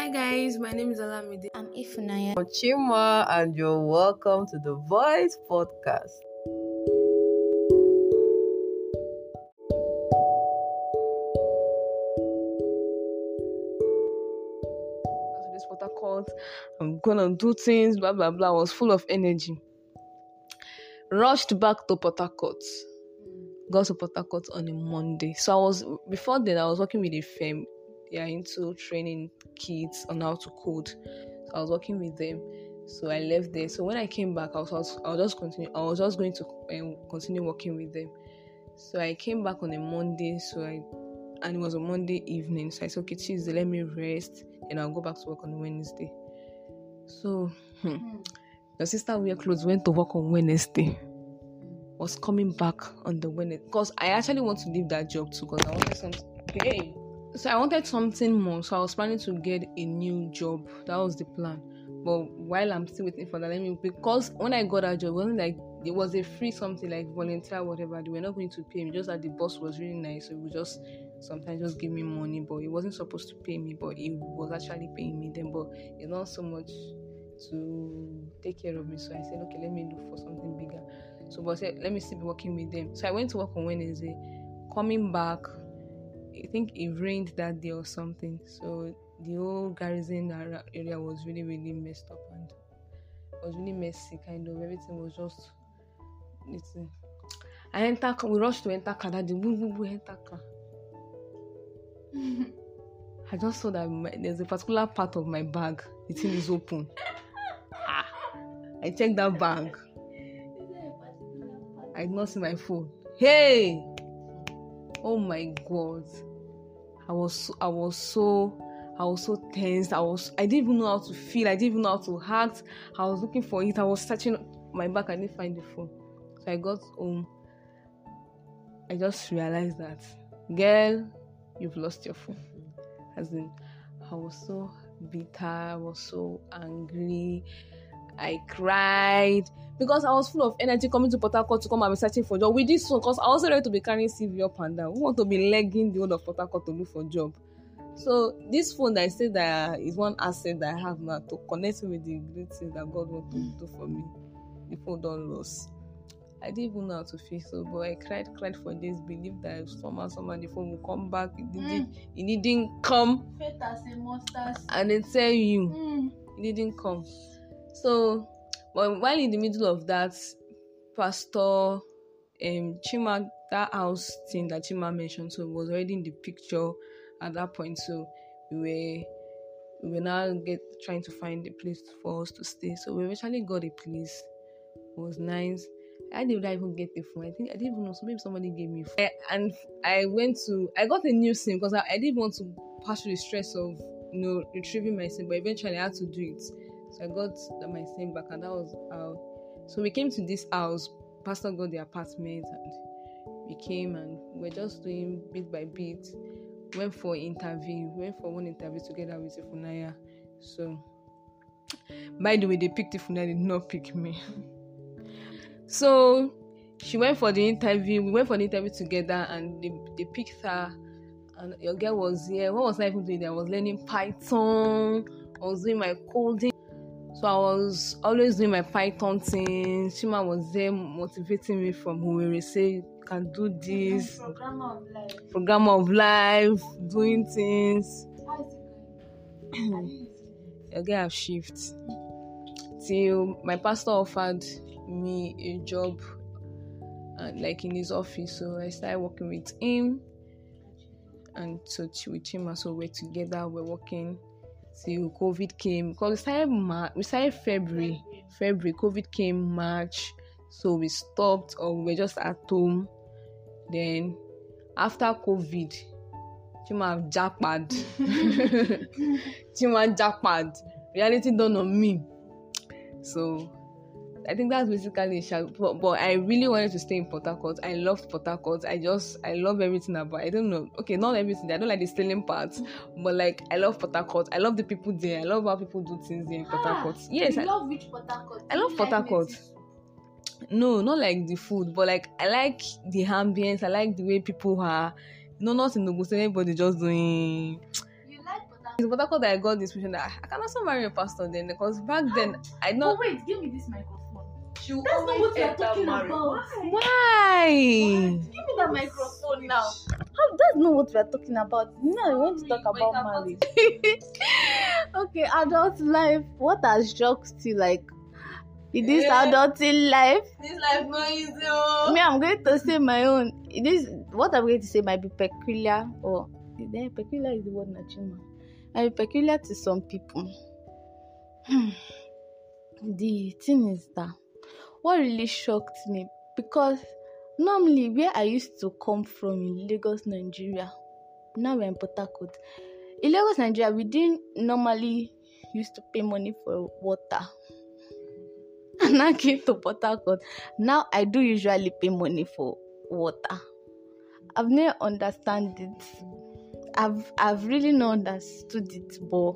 Hi guys, my name is Olamide. I'm Ifunaya Ochima, and you're welcome to The Voice Podcast. This Botakode, I'm gonna do things, blah blah blah. I was full of energy. Rushed back to Port Harcourt. Got to Port Harcourt on a Monday. So I was working with a firm. They are into training kids on how to code. So I was working with them. So I left there. So when I came back, I was just going to continue working with them. So I came back on a Monday. And it was a Monday evening. So I said, okay, Tuesday, let me rest, and I'll go back to work on Wednesday. So your sister wear clothes, went to work on Wednesday. Was coming back on the Wednesday because I actually want to leave that job too, because I wanted something. Hey. So I wanted something more, so I was planning to get a new job. That was the plan. But while I'm still waiting for that, because when I got that job, it wasn't like it was a free something, like volunteer, whatever. They were not going to pay me. Just that the boss was really nice, so he would just sometimes just give me money, but he wasn't supposed to pay me, but he was actually paying me then. But it's not so much to take care of me. So I said, okay, let me look for something bigger. So but I said, let me still be working with them. So I went to work on Wednesday. Coming back, I think it rained that day or something. So the whole garrison area was really, really messed up, and it was really messy, kind of. Everything was just... We rushed to enter car. I just saw that there's a particular part of my bag. The thing is open. I checked that bag. I did not see my phone. Hey! Oh my God. I was so tensed. I didn't even know how to feel. I didn't even know how to act. I was looking for it. I was searching my bag. I didn't find the phone. So I got home. I just realized that, girl, you've lost your phone. As in, I was so bitter. I was so angry. I cried because I was full of energy coming to Port Harcourt to come and be searching for a job with this one, because I wasn't ready to be carrying CV up and down. We want to be legging the whole of Port Harcourt to look for a job. So this phone that I said that is one asset that I have now to connect me with the great things that God wants to do for me. The phone don't lose. I didn't even know how to fix it, but I cried for days, believed that somehow the phone will come back. It didn't come. Fate as a monster. And they tell you, it didn't come. So, but while in the middle of that, Pastor Chima, that house thing that Chima mentioned, so it was already in the picture at that point. So we were now trying to find a place for us to stay. So we eventually got a place. It was nice. I did not even get the phone. I think I didn't even know. So maybe somebody gave me a phone. And I got a new SIM because I didn't want to pass through the stress of retrieving my SIM. But eventually I had to do it. So I got my SIM back, and that was out. So we came to this house. Pastor got the apartment, and we came, and we're just doing bit by bit. Went for one interview together with Ifunaya. So, by the way, they picked Ifunaya, did not pick me. So she went for the interview. We went for the interview together, and they picked her. And your girl was here. What was I even doing there? I was learning Python. I was doing my coding. So I was always doing my Python thing. Shima was there motivating me from Huwere, saying, you can do this. Programmer of life, doing things. How is it going? Okay, I have shift. Till my pastor offered me a job, like in his office. So I started working with him. And so with Chima, so we're together, we're working. Till COVID came, because we started February, COVID came March, so we stopped, or we were just at home. Then after COVID, Chima jackpad. Reality dawned on me. So I think that's basically it. But I really wanted to stay in Port Harcourt. I loved Port Harcourt. I love everything about it. I don't know. Okay, not everything. I don't like the stealing parts. But like, I love Port Harcourt. I love the people there. I love how people do things there in Port Harcourt. Yes. You love which Port Harcourt? I love Port Harcourt. No, not like the food. But like, I like the ambience. I like the way people are. No, not in the Ogun State. Everybody just doing... You like Port Harcourt? It's Botakode that I got the inspiration that I can also marry a pastor then, because back then I know. Oh wait, give me this microphone. She'll that's not what you're talking about. Why? Give me that microphone now. That's not what we're talking about. No, I want to talk about marriage. Okay, adult life. What has shocked you, like, in this adulting life? This life not easy. Me, I'm going to say my own. This, what I'm going to say might be peculiar, or then peculiar is the word Nachima. Might be peculiar to some people. The thing is that what really shocked me, because normally where I used to come from in Lagos, Nigeria, now we're in Port Harcourt. In Lagos, Nigeria, we didn't normally used to pay money for water. And I came to Port Harcourt. Now I do usually pay money for water. I've never understood it. I've really not understood it, but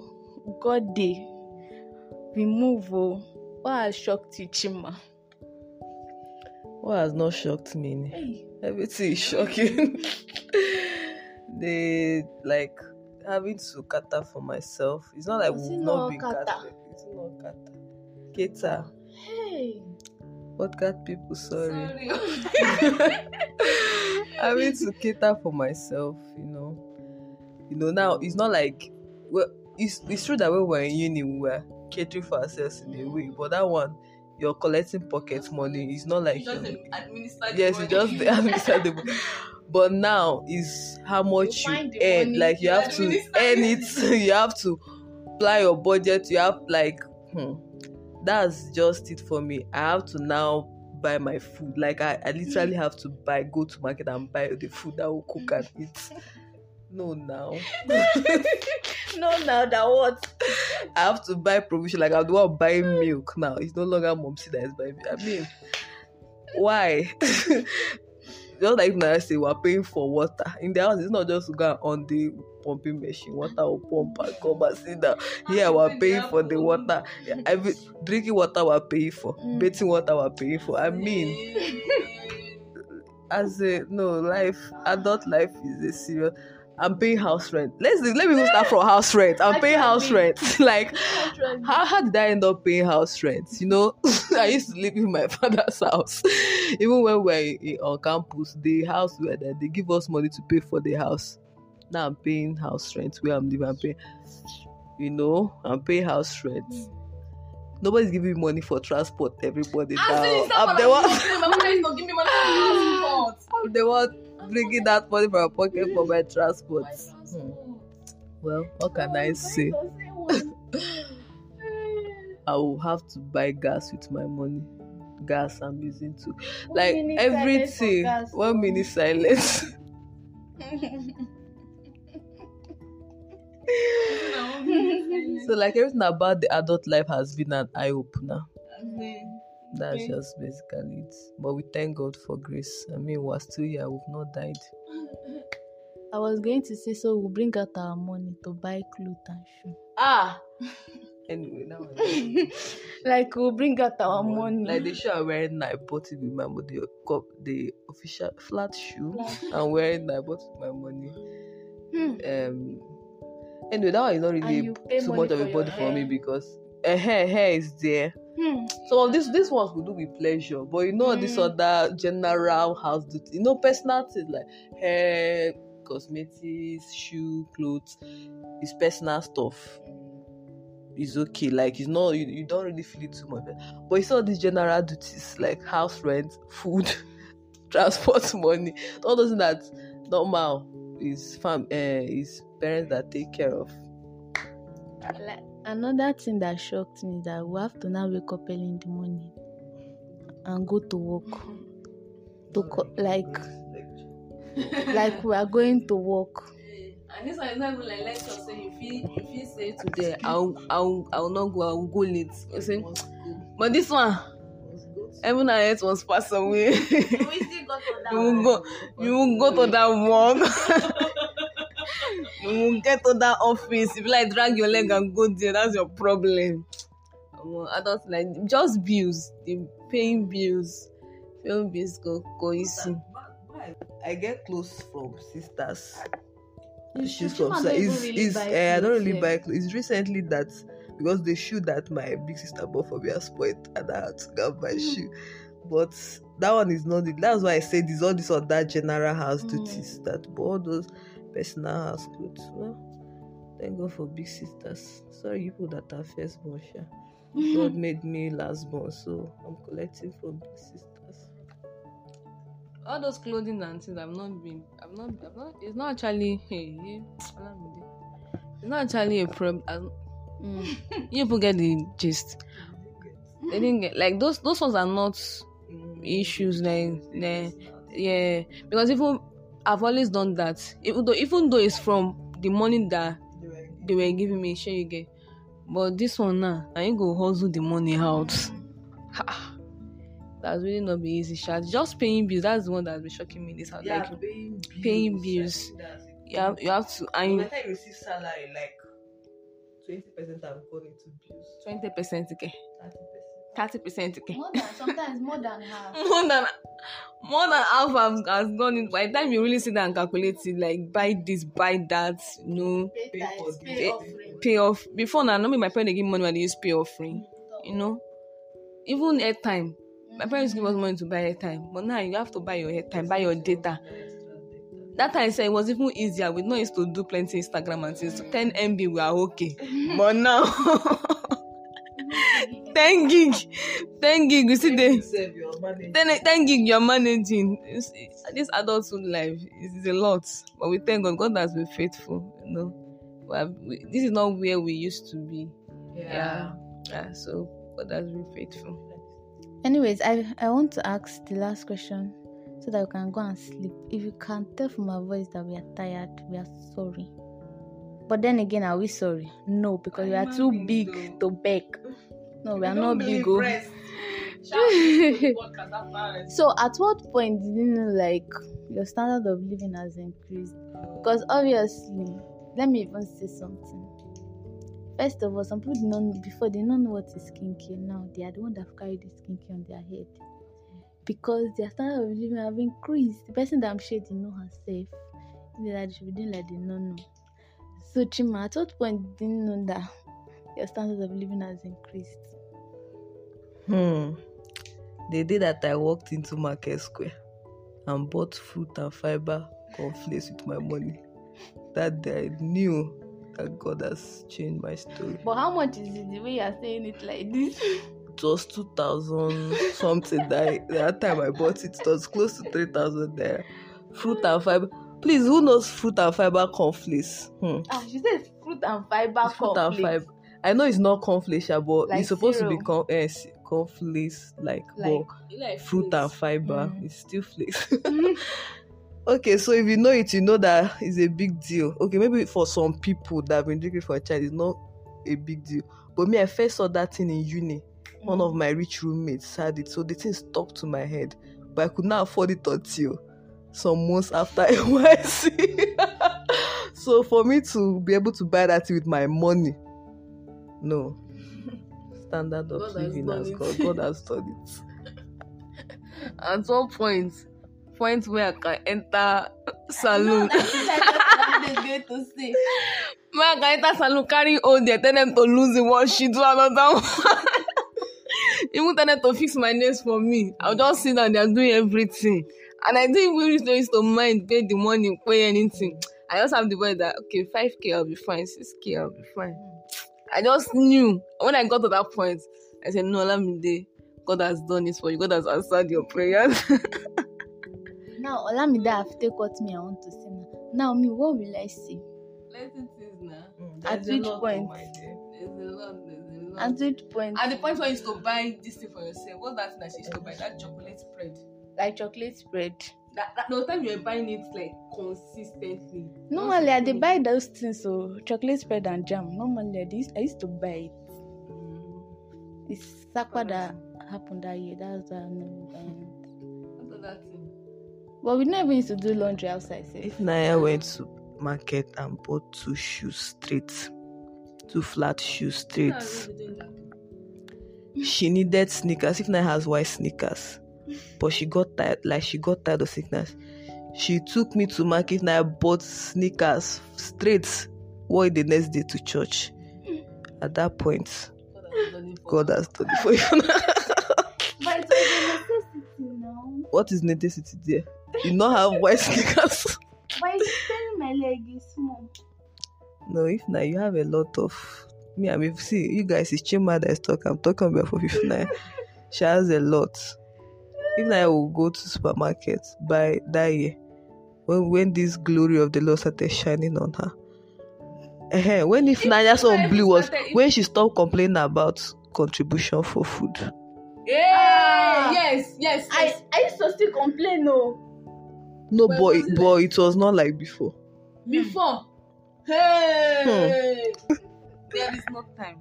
God day. We move on. What has shocked you, Chima? What has not shocked me? Hey. Everything is shocking. They like having to cater for myself. It's not like we'll not be catered. It's not cater. Cater. Hey. What got people? Sorry. Having to cater for myself, you know. You know, now it's not like, well, it's true that when we're in uni, we were catering for ourselves in a way, but that one. You're collecting pocket money. It's not like just administer. Yes, you just administer the money. But now is how much you earn. Like you have to earn it. You have to apply your budget. You have like that's just it for me. I have to now buy my food. Like I literally have to go to market and buy the food that will cook and eat. No now. No now that what? I have to buy provision. Like I do want to buy milk now. It's no longer Momsi that is buying milk. I mean, why? Just like now I say, we're paying for water. In the house, it's not just to go on the pumping machine. Water will pump and come and sit down. Yeah, we're paying for the water. Yeah, drinking water we're paying for. Bathing water we're paying for. I mean, adult life is a serious. I'm paying house rent. Let me start from house rent. I'm paying house rent. Like, how did I end up paying house rent? You know, I used to live in my father's house. Even when we were on campus, the house where they give us money to pay for the house. Now I'm paying house rent where I'm living. I'm paying house rent. Nobody's giving me money for transport. Everybody now. They want bringing that money from my pocket for my transport. Well, what can I say? I will have to buy gas with my money. Gas I'm using to, like, everything. 1 minute silence. So like everything about the adult life has been an eye opener. That's just basically it. But we thank God for grace. I mean, we're still here. We've not died. I was going to say, so we'll bring out our money to buy clothes and shoes. Anyway, now like we'll bring out our money. Like the shoe I'm wearing now, I bought it with my money. The official flat shoe I'm wearing now, I bought it with my money. Anyway, that one is not really too much of a body for me because hair is there. So this ones we do with pleasure, but you know this other general house, you know, personal things like hair, cosmetics, shoe, clothes, it's personal stuff. It's okay, like it's not you don't really feel it too much, but it's all these general duties like house rent, food, transport, money, all those things that normal is is parents that take care of. Another thing that shocked me is that we have to now wake up early in the morning and go to work. Like we are going to work. And this one is not even like lecture, so if you say today, I'll not go, I'll go late. See? But this one, even I it was passed away. We still go to that one. You will go to that work. You won't get to that office. If you like drag your leg and go there, that's your problem. Adults like just bills, the paying bills go easy. I get clothes from sisters. shoes from I don't really buy clothes. It's recently that because the shoe that my big sister bought for me has spoiled and I had to grab my shoe. But that one is not it. That's why I said it's all this or that general house duties that but all those personal house clothes. Well, thank God for big sisters. Sorry, people that are first born. God made me last born, so I'm collecting from big sisters. All those clothing and things I've not it's not actually it's not actually a problem. You people get the gist. They didn't get like those ones are not issues yeah, because even I've always done that, even though it's from the money that they were giving me, sure you get. But this one now, I ain't go hustle the money out. That's really not be easy, Shad. Just paying bills, that's the one that's been shocking me this house. Yeah, like, paying bills. You have to. And when I receive salary, like 20% I'm going to bills. 20%, okay. 30%, okay. More than half. more than half has gone in. By the time you really sit down and calculate it, like buy this, buy that, pay off. Before now, not my parents give money when they use pay offering. You know, even at time. My parents give us money to buy airtime, but now you have to buy your airtime, buy your data. That time I said it was even easier. We know used to do plenty Instagram and things. 10 MB we are okay, but now 10 gig. You see the 10 gig you are managing. This adulthood life is a lot, but we thank God. God has been faithful. You know, this is not where we used to be. Yeah. So God has been faithful. Anyways, I want to ask the last question so that you can go and sleep. If you can tell from my voice that we are tired, we are sorry. But then again, are we sorry? No, because we are too big to beg. No, we are not big. So at what point did you know, like, your standard of living has increased? Because obviously, let me even say something. First of all, some people don't know what is skincare. Now they are the ones that have carried the skincare on their head because their standard of living have increased. The person that I'm sure they know herself, that she didn't like they don't know. So Chima, at what point did you know that your standard of living has increased? The day that I walked into Market Square and bought fruit and fiber cornflakes with my money, that day I knew that God has changed my story. But how much is it the way you are saying it like this? It was 2,000 something. That time I bought it was close to 3,000 there. Fruit and fiber. Please, who knows fruit and fiber cornflakes? Ah, she said fruit and fiber cornflakes. I know it's not cornflakes, but like it's supposed cereal. To be cornflakes like fruit flakes. And fiber. It's still flakes. Okay, so if you know it, you know that it's a big deal. Okay, maybe for some people that have been drinking for a child, it's not a big deal. But me, I first saw that thing in uni. One of my rich roommates had it, so the thing stuck to my head. But I could not afford it until some months after NYSC. So for me to be able to buy that thing with my money, no. Standard of living as God has done it. At some point where I can enter saloon. Where I can enter saloon, carry all there, tell them to lose the one shit to another one. Even tell them to fix my nails for me. I'll just sit down, they're doing everything. And I didn't really used to mind, pay the money, pay anything. I just have the word that, okay, 5K I'll be fine, 6K I'll be fine. I just knew. When I got to that point, I said, no, Olamide, God has done this for you. God has answered your prayers. Now, Olamide, I've taken what I want to say now. Now, me, what will I say? Let's see now. At which point? There's a lot. At which point? At the point where you used to buy this thing for yourself. What's that thing that she used to buy? That chocolate spread. Like chocolate spread. That the time you were buying it, like, consistently. Normally, I did buy those things, so chocolate spread and jam. Normally, I used to buy it. It's Sakwa that happened that year. That's why I know. After that thing. But we never used to do laundry outside. So. If Naya went to market and bought two flat shoes straight, she needed sneakers. If Naya has white sneakers, but she got tired of sneakers. She took me to market and I bought sneakers straight. Wore the next day to church. At that point, God has done it for you. But it's necessity, no? What is necessity there? You not have white sneakers. But it's saying my leg is small. No, if now you have a lot of. Me, I mean, see, you guys, it's Chima that is talking. I'm talking about for 59. She has a lot. Even I will go to supermarket by that year. When this glory of the Lord started shining on her. Uh-huh. When if Naya's on blue was when she stopped complaining about contribution for food. Yeah, yes. I used to still complain, no, boy, it was not like before. Before, hey, there is no time.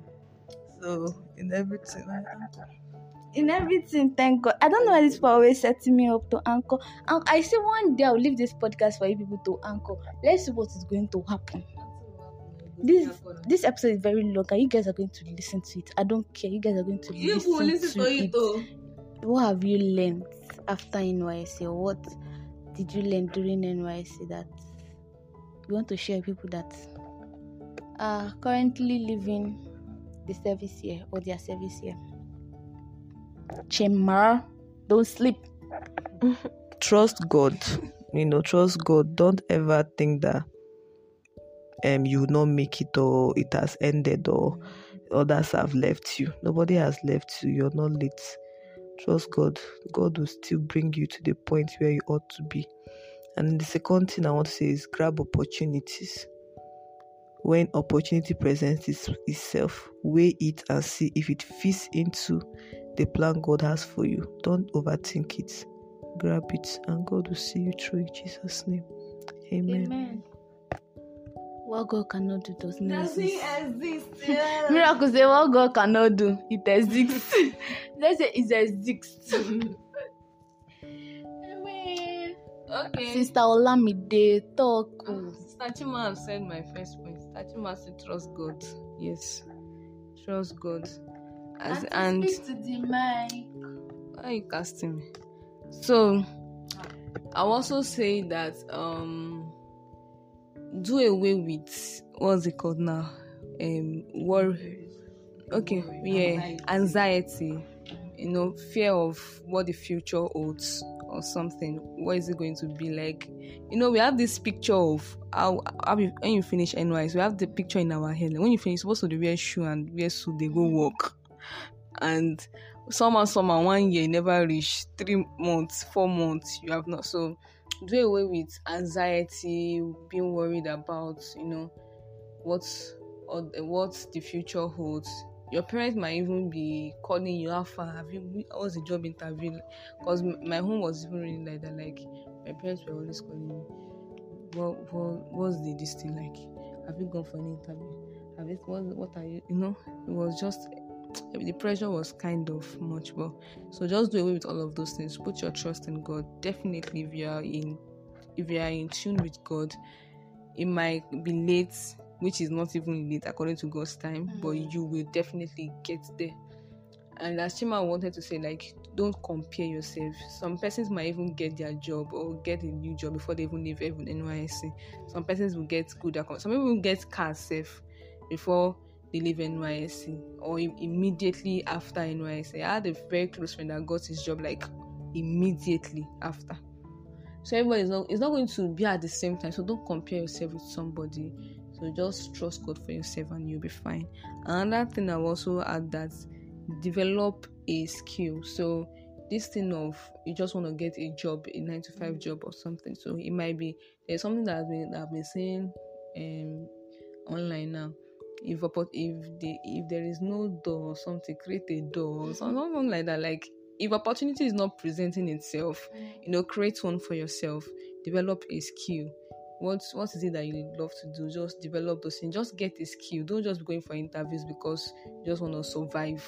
So in everything, thank God. I don't know why this people are always setting me up to Anchor. I say one day I'll leave this podcast for you people to Anchor. Let's see what is going to happen. This episode is very long, and you guys are going to listen to it. I don't care. You guys are going to listen to it. Though. What have you learned after NYSC? What did you learn during NYSC that you want to share with people that are currently living the service year or their service year? Chema, don't sleep. Trust God. Trust God. Don't ever think that you will not make it or it has ended or others have left you. Nobody has left you. You're not late. Trust God. God will still bring you to the point where you ought to be. And the second thing I want to say is grab opportunities. When opportunity presents itself, weigh it and see if it fits into the plan God has for you. Don't overthink it. Grab it and God will see you through in Jesus' name. Amen. What God cannot do does not exist. Yeah. Miracles say what God cannot do, it exists. Let's say it exists. Okay. Sister Olamide, talk. Stachima have said my first point. Stachima said trust God. Yes, trust God. And speak to the mic. Why are you casting me? So, I also say that do away with what's it called now? Worry. Okay, yeah, anxiety. Fear of what the future holds or something. What is it going to be like? We have this picture of how when you finish NYS, we have the picture in our head. When you finish, you're supposed to wear shoe and wear suit. They go walk, and somehow, 1 year you never reach, 3 months, 4 months, you have not. So do away with anxiety, being worried about, what the future holds. Your parents might even be calling you, how far have you, how was the job interview? Because my home was even really like that. Like, my parents were always calling me, what's this thing like? Have you gone for an interview? What are you, It was just, the pressure was kind of much, but so just do away with all of those things. Put your trust in God. Definitely, if you are in tune with God, it might be late, which is not even late according to God's time, but you will definitely get there. And as Chima wanted to say, like, don't compare yourself. Some persons might even get their job or get a new job before they even leave even NYSC. Some persons will get good account. Some people will get car safe before they leave NYSC or immediately after NYSC. I had a very close friend that got his job like immediately after. So everybody's it's not going to be at the same time. So don't compare yourself with somebody. So just trust God for yourself and you'll be fine. Another thing I also add that develop a skill. So this thing of you just want to get a job, a 9-to-5 job or something. So it might be there's something that I've been seeing online now. If there is no door or something, create a door or something like that. Like, if opportunity is not presenting itself, create one for yourself. Develop a skill. What is it that you love to do? Just develop those things. Just get a skill. Don't just be going for interviews because you just want to survive.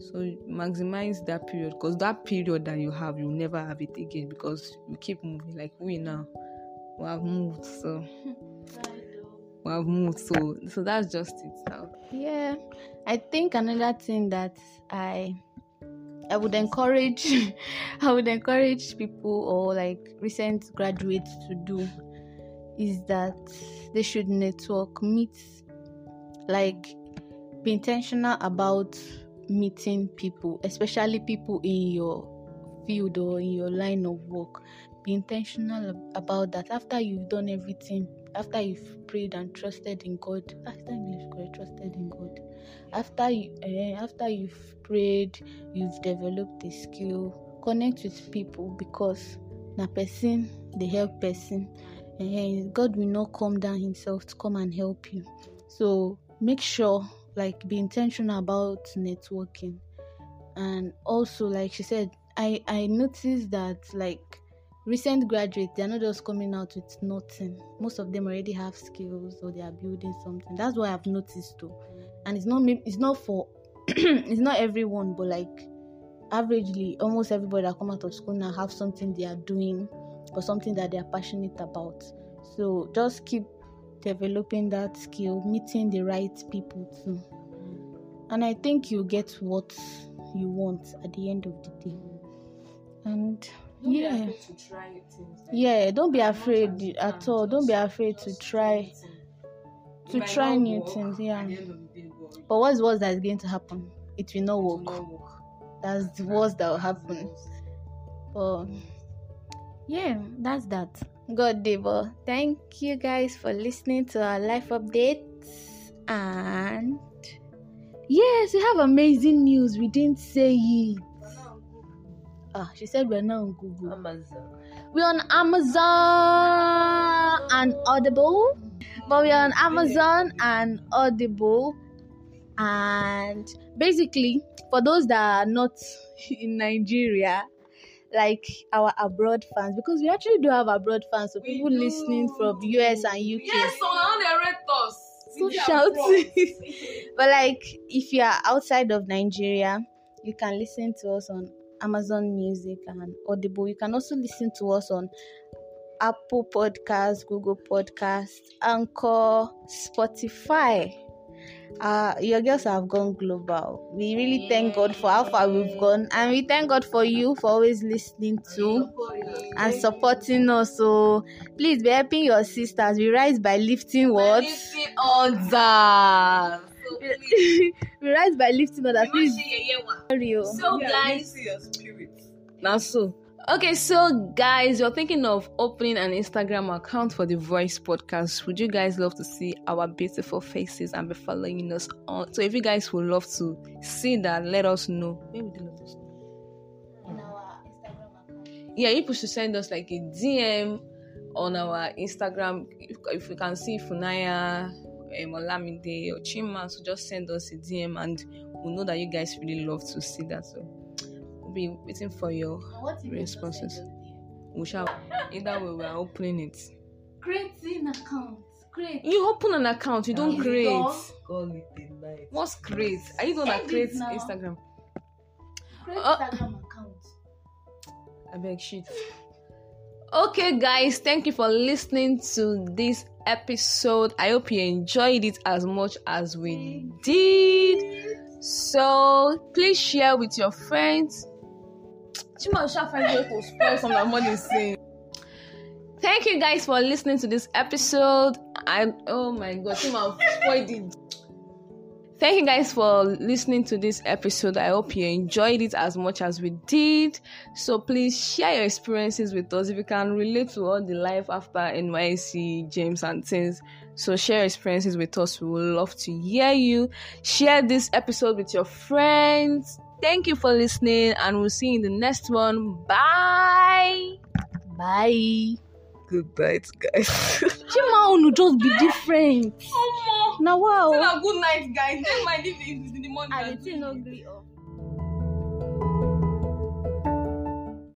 So maximize that period, because that period that you have, you'll never have it again because you keep moving. Like we now, we have moved, so. I've moved, so that's just it. Yeah, I think another thing that I I would encourage people, or like recent graduates, to do is that they should network, meet, like be intentional about meeting people, especially people in your field or in your line of work. Be intentional about that. After you've done everything, after you've prayed and trusted in God, after you've prayed, you've developed a skill, connect with people, because na person, they help person. And God will not come down himself to come and help you. So make sure, like, be intentional about networking. And also, like she said, I noticed that, like, recent graduates, they're not just coming out with nothing. Most of them already have skills, or they are building something. That's what I've noticed too. And it's not everyone, but like averagely, almost everybody that come out of school now have something they are doing, or something that they are passionate about. So just keep developing that skill, meeting the right people too. And I think you get what you want at the end of the day. And don't be afraid at all. Don't be afraid to try new things. Yeah. But what's the worst that's going to happen? It will not work. That's the worst that will happen. But yeah, that's that. God Devil. Thank you guys for listening to our life updates. And yes, we have amazing news. We didn't say it. She said we're now on Google. Amazon. We're on Amazon and Audible. But we're on Amazon and Audible. And basically, for those that are not in Nigeria, like our abroad fans, because we actually do have abroad fans, so people listening from US and UK. Yes, so us. So shouty. But like, if you are outside of Nigeria, you can listen to us on Amazon Music and Audible. You can also listen to us on Apple Podcasts, Google Podcasts, Anchor, Spotify. Your girls have gone global. We really thank God for how far we've gone, and we thank God for you for always listening to and supporting us. So please be helping your sisters. We rise by lifting words. We rise by lifting others. So guys, your spirit. Now so. Okay, so guys, you're thinking of opening an Instagram account for The Voice Podcast. Would you guys love to see our beautiful faces and be following us on? So if you guys would love to see that, let us know. Maybe they let us know. On our Instagram account. Yeah, you should send us like a DM on our Instagram. If we can see Funaya, Olamide, or Chima, so just send us a DM and we'll know that you guys really love to see that. So be waiting for your responses. We shall. Either way, we are opening it. Creating account. Create. You open an account. You don't create. What's create? Are you gonna create Instagram? Create Instagram account. I beg shit. Okay, guys. Thank you for listening to this episode. I hope you enjoyed it as much as we did. So please share with your friends. Thank you guys for listening to this episode. Thank you guys for listening to this episode. I hope you enjoyed it as much as we did. So please share your experiences with us. If you can relate to all the life after NYSC, James and things, so share experiences with us. We would love to hear you. Share this episode with your friends. Thank you for listening, and we'll see you in the next one. Bye. Bye. Good night, guys. Chima, just be different. Now, wow. Good night, guys. Don't mind if it's in the morning. I didn't agree.